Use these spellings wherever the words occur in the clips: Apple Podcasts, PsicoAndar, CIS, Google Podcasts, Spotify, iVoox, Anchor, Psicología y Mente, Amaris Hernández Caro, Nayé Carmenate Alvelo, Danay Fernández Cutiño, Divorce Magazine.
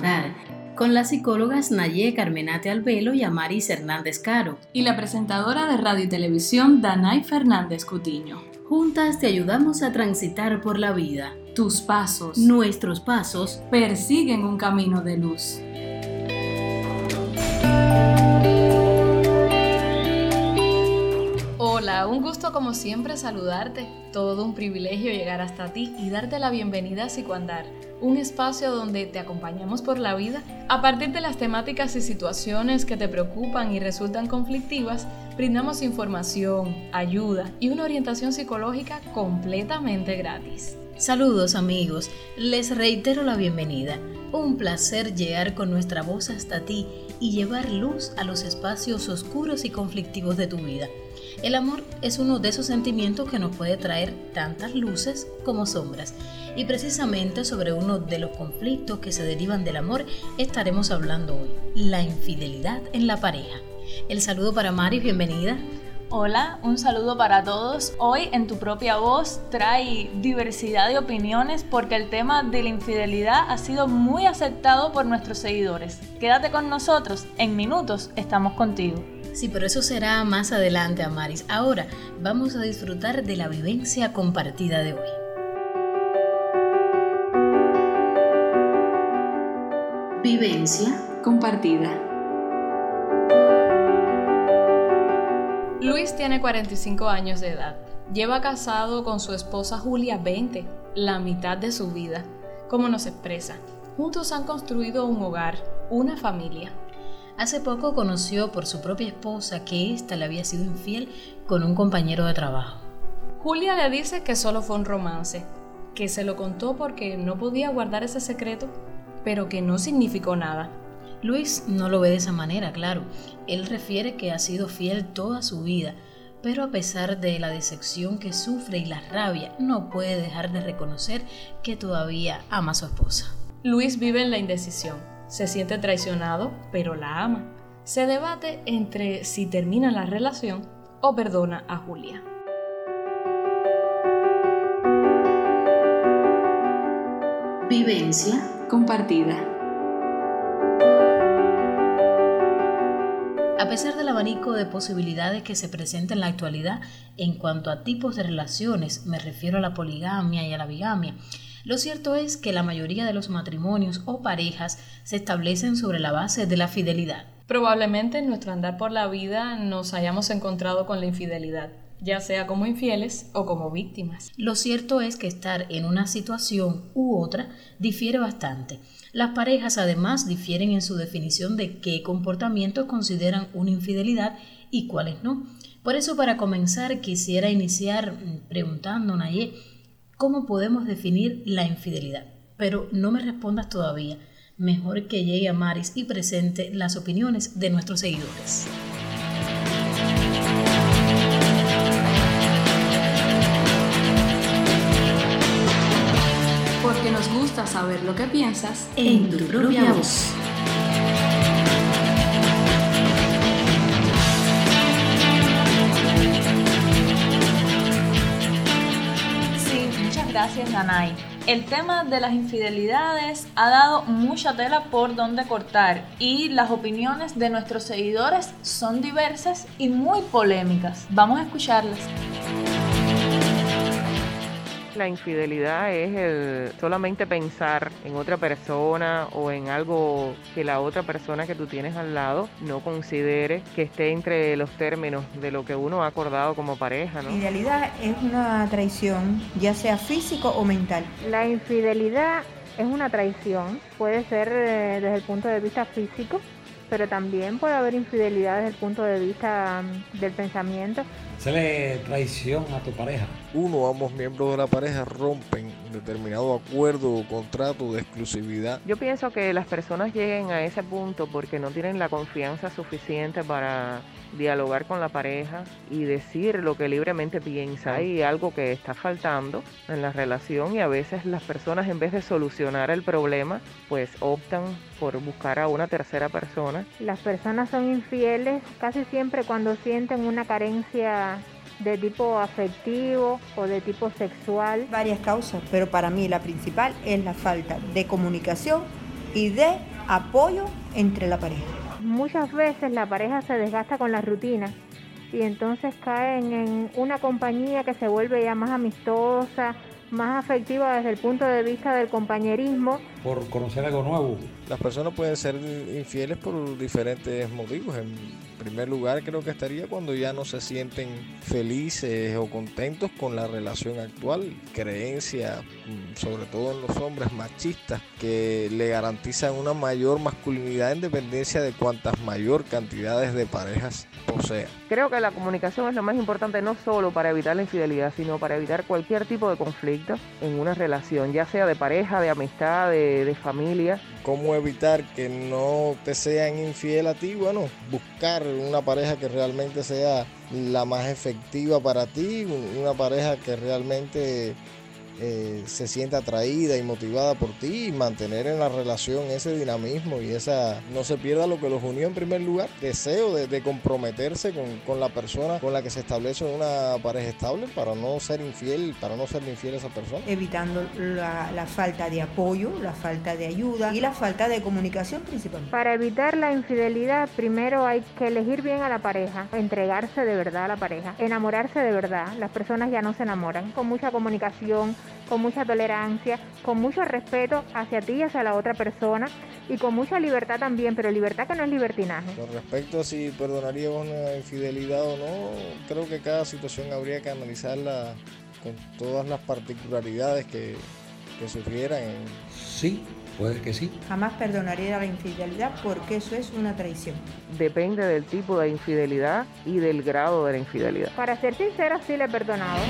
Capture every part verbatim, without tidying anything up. PsicoAndar, con las psicólogas Nayé Carmenate Alvelo y Amaris Hernández Caro, y la presentadora de radio y televisión Danay Fernández Cutiño. Juntas te ayudamos a transitar por la vida. Tus pasos, nuestros pasos, persiguen un camino de luz. Hola, un gusto como siempre saludarte, todo un privilegio llegar hasta ti y darte la bienvenida a PsicoAndar, un espacio donde te acompañamos por la vida a partir de las temáticas y situaciones que te preocupan y resultan conflictivas. Brindamos información, ayuda y una orientación psicológica completamente gratis. Saludos amigos, les reitero la bienvenida, un placer llegar con nuestra voz hasta ti y llevar luz a los espacios oscuros y conflictivos de tu vida. El amor es uno de esos sentimientos que nos puede traer tantas luces como sombras. Y precisamente sobre uno de los conflictos que se derivan del amor estaremos hablando hoy, la infidelidad en la pareja. El saludo para Mari, bienvenida. Hola, un saludo para todos. Hoy en tu propia voz trae diversidad de opiniones porque el tema de la infidelidad ha sido muy aceptado por nuestros seguidores. Quédate con nosotros, en minutos estamos contigo. Sí, pero eso será más adelante, Amaris. Ahora vamos a disfrutar de la vivencia compartida de hoy. Vivencia compartida. Luis tiene cuarenta y cinco años de edad. Lleva casado con su esposa Julia veinte, la mitad de su vida. Como nos expresa, juntos han construido un hogar, una familia. Hace poco conoció por su propia esposa que ésta le había sido infiel con un compañero de trabajo. Julia le dice que solo fue un romance, que se lo contó porque no podía guardar ese secreto, pero que no significó nada. Luis no lo ve de esa manera, claro. Él refiere que ha sido fiel toda su vida, pero a pesar de la decepción que sufre y la rabia, no puede dejar de reconocer que todavía ama a su esposa. Luis vive en la indecisión. Se siente traicionado, pero la ama. Se debate entre si termina la relación o perdona a Julia. Vivencia compartida. A pesar del abanico de posibilidades que se presenta en la actualidad en cuanto a tipos de relaciones, me refiero a la poligamia y a la bigamia, lo cierto es que la mayoría de los matrimonios o parejas se establecen sobre la base de la fidelidad. Probablemente en nuestro andar por la vida nos hayamos encontrado con la infidelidad, ya sea como infieles o como víctimas. Lo cierto es que estar en una situación u otra difiere bastante. Las parejas además difieren en su definición de qué comportamientos consideran una infidelidad y cuáles no. Por eso, para comenzar, quisiera iniciar preguntando a Nayé, ¿cómo podemos definir la infidelidad? Pero no me respondas todavía. Mejor que llegue Amaris y presente las opiniones de nuestros seguidores. Porque nos gusta saber lo que piensas en tu propia voz. Gracias, Danay. El tema de las infidelidades ha dado mucha tela por donde cortar y las opiniones de nuestros seguidores son diversas y muy polémicas. Vamos a escucharlas. La infidelidad es el solamente pensar en otra persona o en algo que la otra persona que tú tienes al lado no considere que esté entre los términos de lo que uno ha acordado como pareja, ¿no? La infidelidad es una traición, ya sea físico o mental. La infidelidad es una traición, puede ser eh, desde el punto de vista físico, pero también puede haber infidelidad desde el punto de vista um, del pensamiento. Se le traición a tu pareja. Uno o ambos miembros de la pareja rompen determinado acuerdo o contrato de exclusividad. Yo pienso que las personas lleguen a ese punto porque no tienen la confianza suficiente para dialogar con la pareja y decir lo que libremente piensa. Hay algo que está faltando en la relación y a veces las personas, en vez de solucionar el problema, pues optan por buscar a una tercera persona. Las personas son infieles casi siempre cuando sienten una carencia de tipo afectivo o de tipo sexual. Varias causas, pero para mí la principal es la falta de comunicación y de apoyo entre la pareja. Muchas veces la pareja se desgasta con las rutinas y entonces caen en una compañía que se vuelve ya más amistosa, más afectiva desde el punto de vista del compañerismo. Por conocer algo nuevo. Las personas pueden ser infieles por diferentes motivos. En primer lugar, creo que estaría cuando ya no se sienten felices o contentos con la relación actual. Creencias, sobre todo en los hombres machistas, que le garantizan una mayor masculinidad en dependencia de cuantas mayor cantidades de parejas posea. Creo que la comunicación es lo más importante, no solo para evitar la infidelidad, sino para evitar cualquier tipo de conflicto en una relación, ya sea de pareja, de amistad, de, de familia. ¿Cómo evitar que no te sean infiel a ti? Bueno, buscar una pareja que realmente sea la más efectiva para ti, una pareja que realmente eh, se sienta atraída y motivada por ti, y mantener en la relación ese dinamismo y esa, no se pierda lo que los unió en primer lugar, deseo de, de comprometerse con, con la persona con la que se establece una pareja estable, para no ser infiel, para no ser infiel a esa persona. Evitando la, la falta de apoyo, la falta de ayuda y la falta de comunicación principalmente. Para evitar la infidelidad, primero hay que elegir bien a la pareja, entregarse de verdad a la pareja, enamorarse de verdad. Las personas ya no se enamoran, con mucha comunicación, con mucha tolerancia, con mucho respeto hacia ti y hacia la otra persona, y con mucha libertad también, pero libertad que no es libertinaje. Con respecto a si perdonaría una infidelidad o no, creo que cada situación habría que analizarla con todas las particularidades que, que sufrieran. Sí, puede que sí. Jamás perdonaría la infidelidad porque eso es una traición. Depende del tipo de infidelidad y del grado de la infidelidad. Para ser sincera, sí le he perdonado.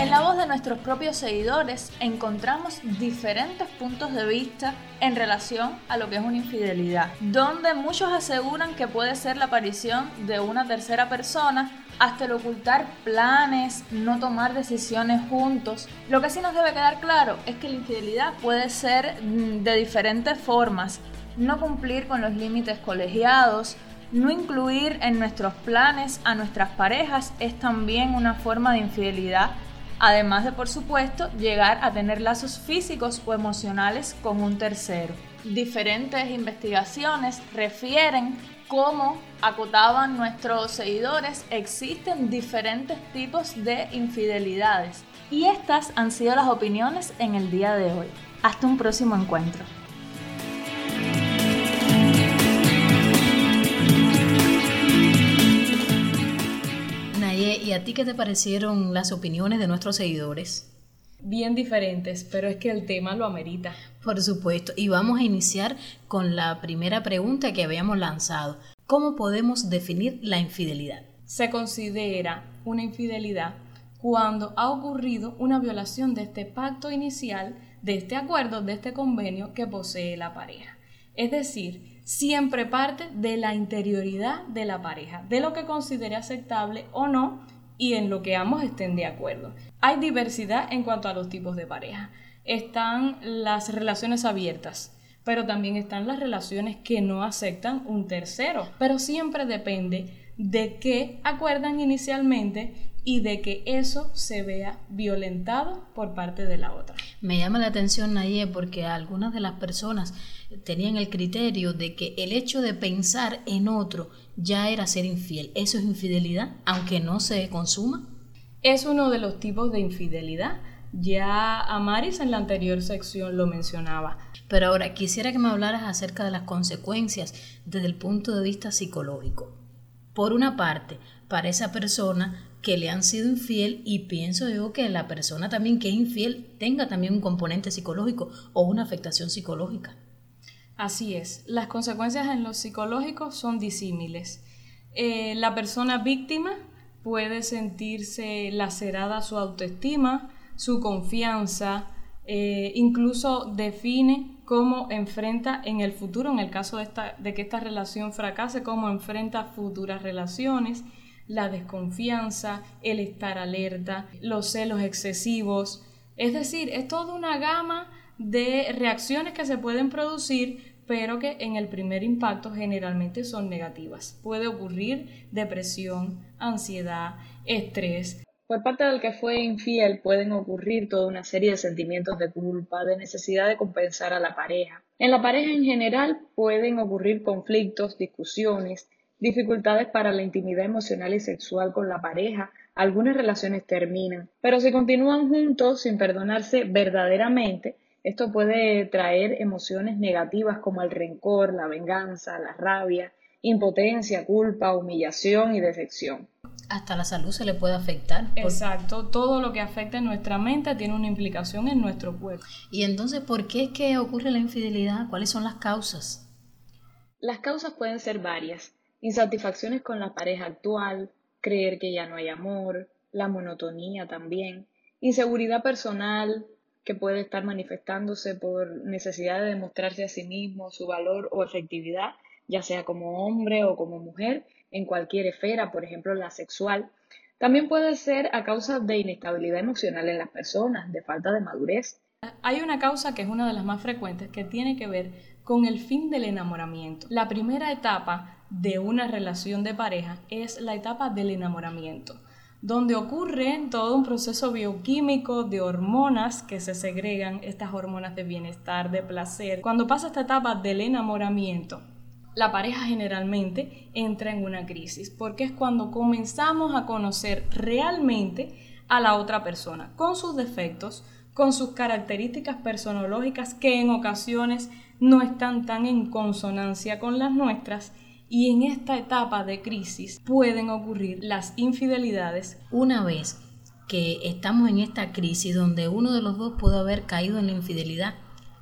En la voz de nuestros propios seguidores encontramos diferentes puntos de vista en relación a lo que es una infidelidad, donde muchos aseguran que puede ser la aparición de una tercera persona, hasta el ocultar planes, no tomar decisiones juntos. Lo que sí nos debe quedar claro es que la infidelidad puede ser de diferentes formas: no cumplir con los límites colegiados, no incluir en nuestros planes a nuestras parejas es también una forma de infidelidad. Además de, por supuesto, llegar a tener lazos físicos o emocionales con un tercero. Diferentes investigaciones refieren cómo, acotaban nuestros seguidores, existen diferentes tipos de infidelidades. Y estas han sido las opiniones en el día de hoy. Hasta un próximo encuentro. ¿Y a ti qué te parecieron las opiniones de nuestros seguidores? Bien diferentes, pero es que el tema lo amerita. Por supuesto, y vamos a iniciar con la primera pregunta que habíamos lanzado. ¿Cómo podemos definir la infidelidad? Se considera una infidelidad cuando ha ocurrido una violación de este pacto inicial, de este acuerdo, de este convenio que posee la pareja. Es decir, siempre parte de la interioridad de la pareja, de lo que considere aceptable o no y en lo que ambos estén de acuerdo. Hay diversidad en cuanto a los tipos de pareja. Están las relaciones abiertas, pero también están las relaciones que no aceptan un tercero. Pero siempre depende de qué acuerdan inicialmente y de que eso se vea violentado por parte de la otra. Me llama la atención, Nayé, porque algunas de las personas tenían el criterio de que el hecho de pensar en otro ya era ser infiel. ¿Eso es infidelidad, aunque no se consuma? Es uno de los tipos de infidelidad. Ya Amaris en la anterior sección lo mencionaba. Pero ahora quisiera que me hablaras acerca de las consecuencias desde el punto de vista psicológico. Por una parte, para esa persona que le han sido infiel, y pienso yo que la persona también que es infiel tenga también un componente psicológico o una afectación psicológica. Así es, las consecuencias en lo psicológico son disímiles. Eh, la persona víctima puede sentirse lacerada su autoestima, su confianza, eh, incluso define cómo enfrenta en el futuro, en el caso de, esta, de que esta relación fracase, cómo enfrenta futuras relaciones, la desconfianza, el estar alerta, los celos excesivos. Es decir, es toda una gama de reacciones que se pueden producir, pero que en el primer impacto generalmente son negativas. Puede ocurrir depresión, ansiedad, estrés. Por parte del que fue infiel pueden ocurrir toda una serie de sentimientos de culpa, de necesidad de compensar a la pareja. En la pareja en general pueden ocurrir conflictos, discusiones, dificultades para la intimidad emocional y sexual con la pareja. Algunas relaciones terminan, pero si continúan juntos sin perdonarse verdaderamente, esto puede traer emociones negativas como el rencor, la venganza, la rabia, impotencia, culpa, humillación y decepción. Hasta la salud se le puede afectar. Porque... Exacto, todo lo que afecta en nuestra mente tiene una implicación en nuestro cuerpo. Y entonces, ¿por qué es que ocurre la infidelidad? ¿Cuáles son las causas? Las causas pueden ser varias. Insatisfacciones con la pareja actual, creer que ya no hay amor, la monotonía también, inseguridad personal que puede estar manifestándose por necesidad de demostrarse a sí mismo su valor o efectividad, ya sea como hombre o como mujer, en cualquier esfera, por ejemplo, la sexual. También puede ser a causa de inestabilidad emocional en las personas, de falta de madurez. Hay una causa que es una de las más frecuentes que tiene que ver con el fin del enamoramiento. La primera etapa de una relación de pareja es la etapa del enamoramiento, donde ocurre todo un proceso bioquímico de hormonas que se segregan, estas hormonas de bienestar, de placer. Cuando pasa esta etapa del enamoramiento, la pareja generalmente entra en una crisis, porque es cuando comenzamos a conocer realmente a la otra persona, con sus defectos, con sus características personológicas que en ocasiones no están tan en consonancia con las nuestras. Y en esta etapa de crisis pueden ocurrir las infidelidades. Una vez que estamos en esta crisis donde uno de los dos pudo haber caído en la infidelidad,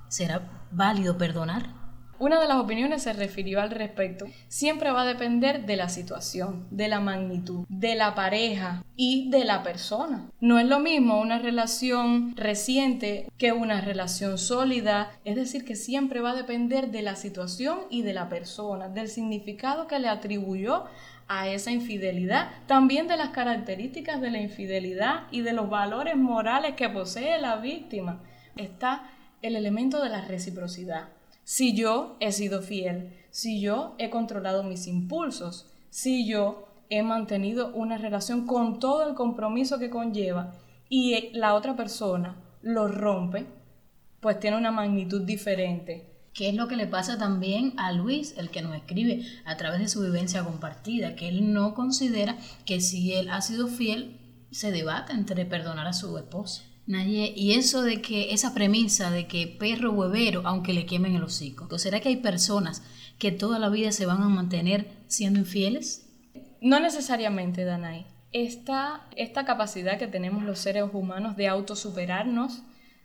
¿será válido perdonar? Una de las opiniones se refirió al respecto. Siempre va a depender de la situación, de la magnitud, de la pareja y de la persona. No es lo mismo una relación reciente que una relación sólida. Es decir, que siempre va a depender de la situación y de la persona, del significado que le atribuyó a esa infidelidad, también de las características de la infidelidad y de los valores morales que posee la víctima. Está el elemento de la reciprocidad. Si yo he sido fiel, si yo he controlado mis impulsos, si yo he mantenido una relación con todo el compromiso que conlleva y la otra persona lo rompe, pues tiene una magnitud diferente. ¿Qué es lo que le pasa también a Luis, el que nos escribe a través de su vivencia compartida? Que él no considera que si él ha sido fiel, se debata entre perdonar a su esposa. Nayé, y eso de que esa premisa de que perro huevero, aunque le quemen el hocico, ¿será que hay personas que toda la vida se van a mantener siendo infieles? No necesariamente, Danay. Esta, esta capacidad que tenemos los seres humanos de autosuperarnos,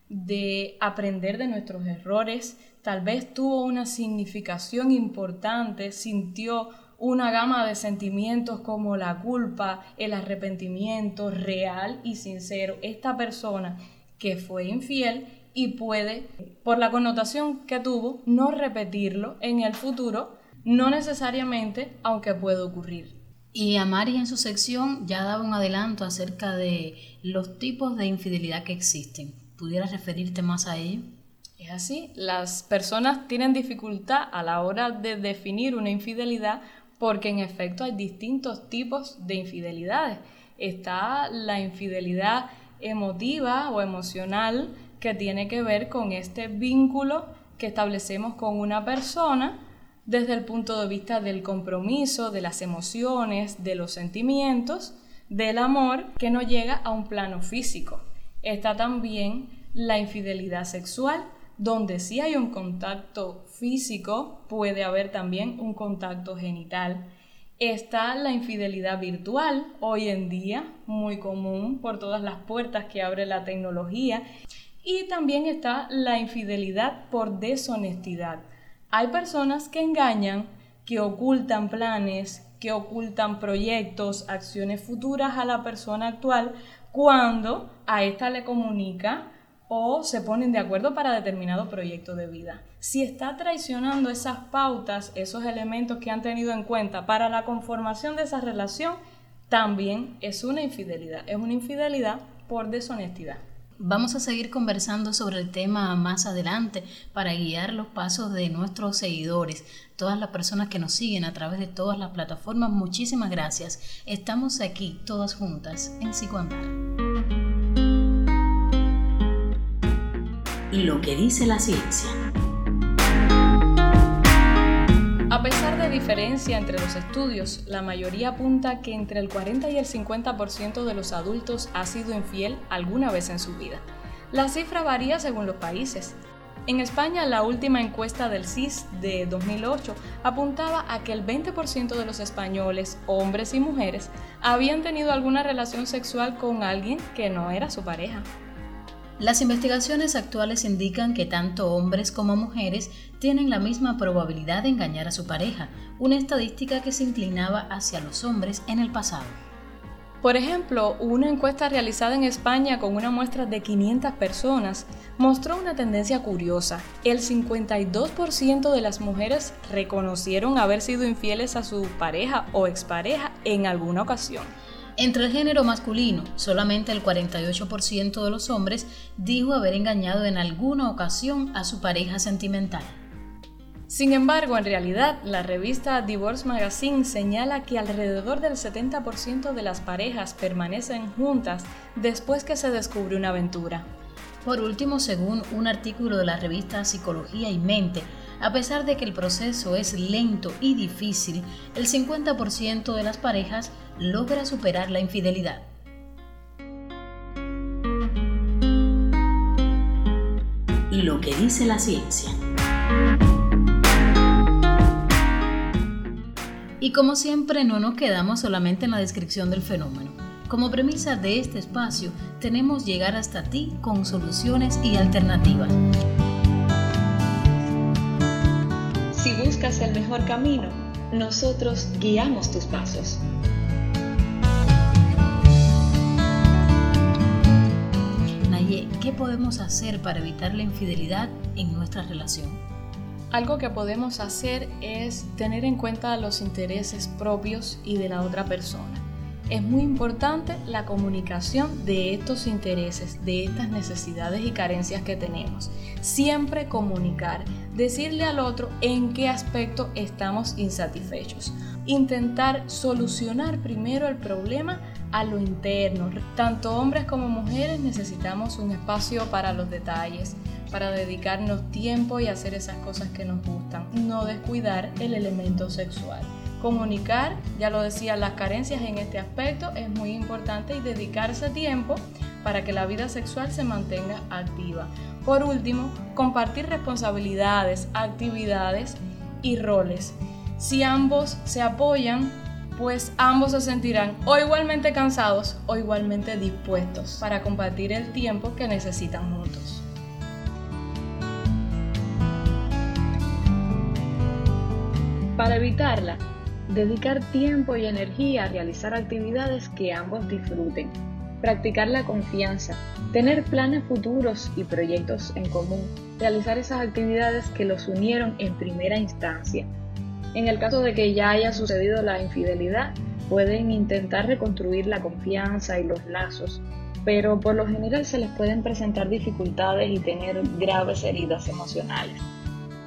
de aprender de nuestros errores, tal vez tuvo una significación importante, sintió una gama de sentimientos como la culpa, el arrepentimiento real y sincero. Esta persona que fue infiel y puede, por la connotación que tuvo, no repetirlo en el futuro, no necesariamente, aunque puede ocurrir. Y Amaris en su sección ya daba un adelanto acerca de los tipos de infidelidad que existen. ¿Pudieras referirte más a ello? Es así, las personas tienen dificultad a la hora de definir una infidelidad porque en efecto hay distintos tipos de infidelidades. Está la infidelidad emotiva o emocional que tiene que ver con este vínculo que establecemos con una persona desde el punto de vista del compromiso, de las emociones, de los sentimientos, del amor que no llega a un plano físico. Está también la infidelidad sexual, donde sí hay un contacto físico, puede haber también un contacto genital. Está la infidelidad virtual, hoy en día muy común por todas las puertas que abre la tecnología. Y también está la infidelidad por deshonestidad. Hay personas que engañan, que ocultan planes, que ocultan proyectos, acciones futuras a la persona actual cuando a esta le comunica o se ponen de acuerdo para determinado proyecto de vida. Si está traicionando esas pautas, esos elementos que han tenido en cuenta para la conformación de esa relación, también es una infidelidad. Es una infidelidad por deshonestidad. Vamos a seguir conversando sobre el tema más adelante para guiar los pasos de nuestros seguidores, todas las personas que nos siguen a través de todas las plataformas. Muchísimas gracias. Estamos aquí todas juntas en PsicoAndar. Y lo que dice la ciencia. A pesar de diferencia entre los estudios, la mayoría apunta que entre el cuarenta y el cincuenta por ciento de los adultos ha sido infiel alguna vez en su vida. La cifra varía según los países. En España, la última encuesta del C I S de dos mil ocho apuntaba a que el veinte por ciento de los españoles, hombres y mujeres, habían tenido alguna relación sexual con alguien que no era su pareja. Las investigaciones actuales indican que tanto hombres como mujeres tienen la misma probabilidad de engañar a su pareja, una estadística que se inclinaba hacia los hombres en el pasado. Por ejemplo, una encuesta realizada en España con una muestra de quinientas personas mostró una tendencia curiosa. El cincuenta y dos por ciento de las mujeres reconocieron haber sido infieles a su pareja o expareja en alguna ocasión. Entre el género masculino, solamente el cuarenta y ocho por ciento de los hombres dijo haber engañado en alguna ocasión a su pareja sentimental. Sin embargo, en realidad, la revista Divorce Magazine señala que alrededor del setenta por ciento de las parejas permanecen juntas después que se descubre una aventura. Por último, según un artículo de la revista Psicología y Mente, a pesar de que el proceso es lento y difícil, el cincuenta por ciento de las parejas logra superar la infidelidad. Y lo que dice la ciencia. Y como siempre, no nos quedamos solamente en la descripción del fenómeno. Como premisa de este espacio, tenemos llegar hasta ti con soluciones y alternativas. Si buscas el mejor camino, nosotros guiamos tus pasos. Nayé, ¿qué podemos hacer para evitar la infidelidad en nuestra relación? Algo que podemos hacer es tener en cuenta los intereses propios y de la otra persona. Es muy importante la comunicación de estos intereses, de estas necesidades y carencias que tenemos. Siempre comunicar, decirle al otro en qué aspecto estamos insatisfechos. Intentar solucionar primero el problema a lo interno. Tanto hombres como mujeres necesitamos un espacio para los detalles, para dedicarnos tiempo y hacer esas cosas que nos gustan. No descuidar el elemento sexual. Comunicar, ya lo decía, las carencias en este aspecto es muy importante y dedicarse tiempo para que la vida sexual se mantenga activa. Por último, compartir responsabilidades, actividades y roles. Si ambos se apoyan, pues ambos se sentirán o igualmente cansados o igualmente dispuestos para compartir el tiempo que necesitan juntos. Para evitarla, dedicar tiempo y energía a realizar actividades que ambos disfruten, practicar la confianza, tener planes futuros y proyectos en común, realizar esas actividades que los unieron en primera instancia. En el caso de que ya haya sucedido la infidelidad, pueden intentar reconstruir la confianza y los lazos, pero por lo general se les pueden presentar dificultades y tener graves heridas emocionales.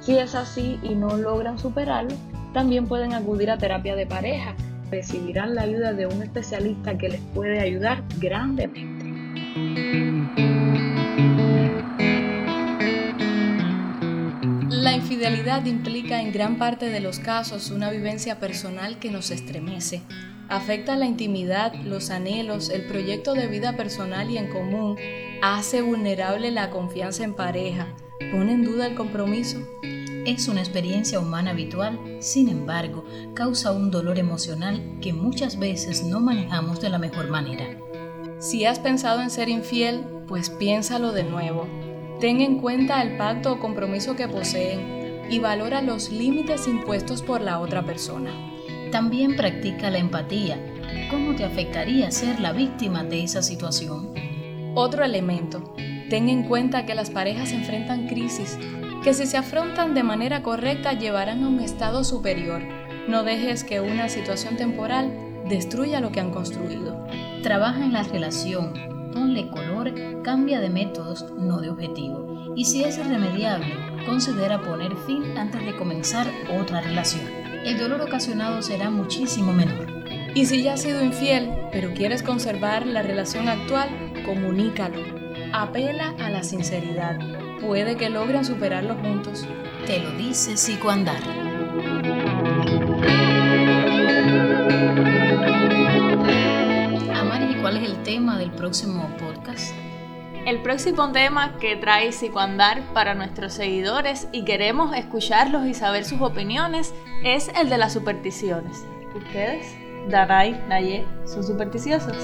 Si es así y no logran superarlo, también pueden acudir a terapia de pareja. Recibirán la ayuda de un especialista que les puede ayudar grandemente. La infidelidad implica en gran parte de los casos una vivencia personal que nos estremece. Afecta la intimidad, los anhelos, el proyecto de vida personal y en común. Hace vulnerable la confianza en pareja. Pone en duda el compromiso. Es una experiencia humana habitual, sin embargo, causa un dolor emocional que muchas veces no manejamos de la mejor manera. Si has pensado en ser infiel, pues piénsalo de nuevo. Ten en cuenta el pacto o compromiso que poseen y valora los límites impuestos por la otra persona. También practica la empatía. ¿Cómo te afectaría ser la víctima de esa situación? Otro elemento. Ten en cuenta que las parejas enfrentan crisis, que si se afrontan de manera correcta llevarán a un estado superior. No dejes que una situación temporal destruya lo que han construido. Trabaja en la relación, botón de color cambia de métodos, no de objetivo, y si es irremediable, considera poner fin antes de comenzar otra relación. El dolor ocasionado será muchísimo menor. Y si ya has sido infiel, pero quieres conservar la relación actual, comunícalo. Apela a la sinceridad. Puede que logren superarlo juntos. Te lo dice PsicoAndar. Amaris, ¿y cuál es el tema del próximo podcast? El próximo tema que trae PsicoAndar para nuestros seguidores y queremos escucharlos y saber sus opiniones es el de las supersticiones. ¿Ustedes, Danay, Nayé, son supersticiosos?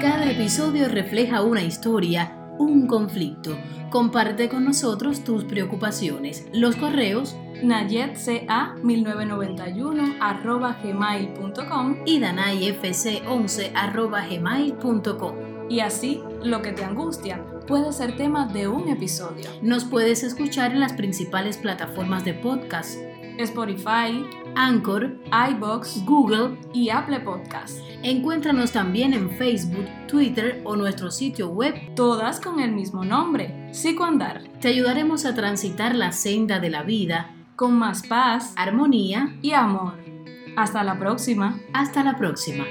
Cada episodio refleja una historia, un conflicto. Comparte con nosotros tus preocupaciones. Los correos nayetca mil novecientos noventa y uno arroba gmail punto com y danayfc once arroba gmail punto com. Y así, lo que te angustia puede ser tema de un episodio. Nos puedes escuchar en las principales plataformas de podcast: Spotify, Anchor, iVoox, Google y Apple Podcasts. Encuéntranos también en Facebook, Twitter o nuestro sitio web, todas con el mismo nombre, PsicoAndar. Te ayudaremos a transitar la senda de la vida con más paz, armonía y amor. Hasta la próxima. Hasta la próxima.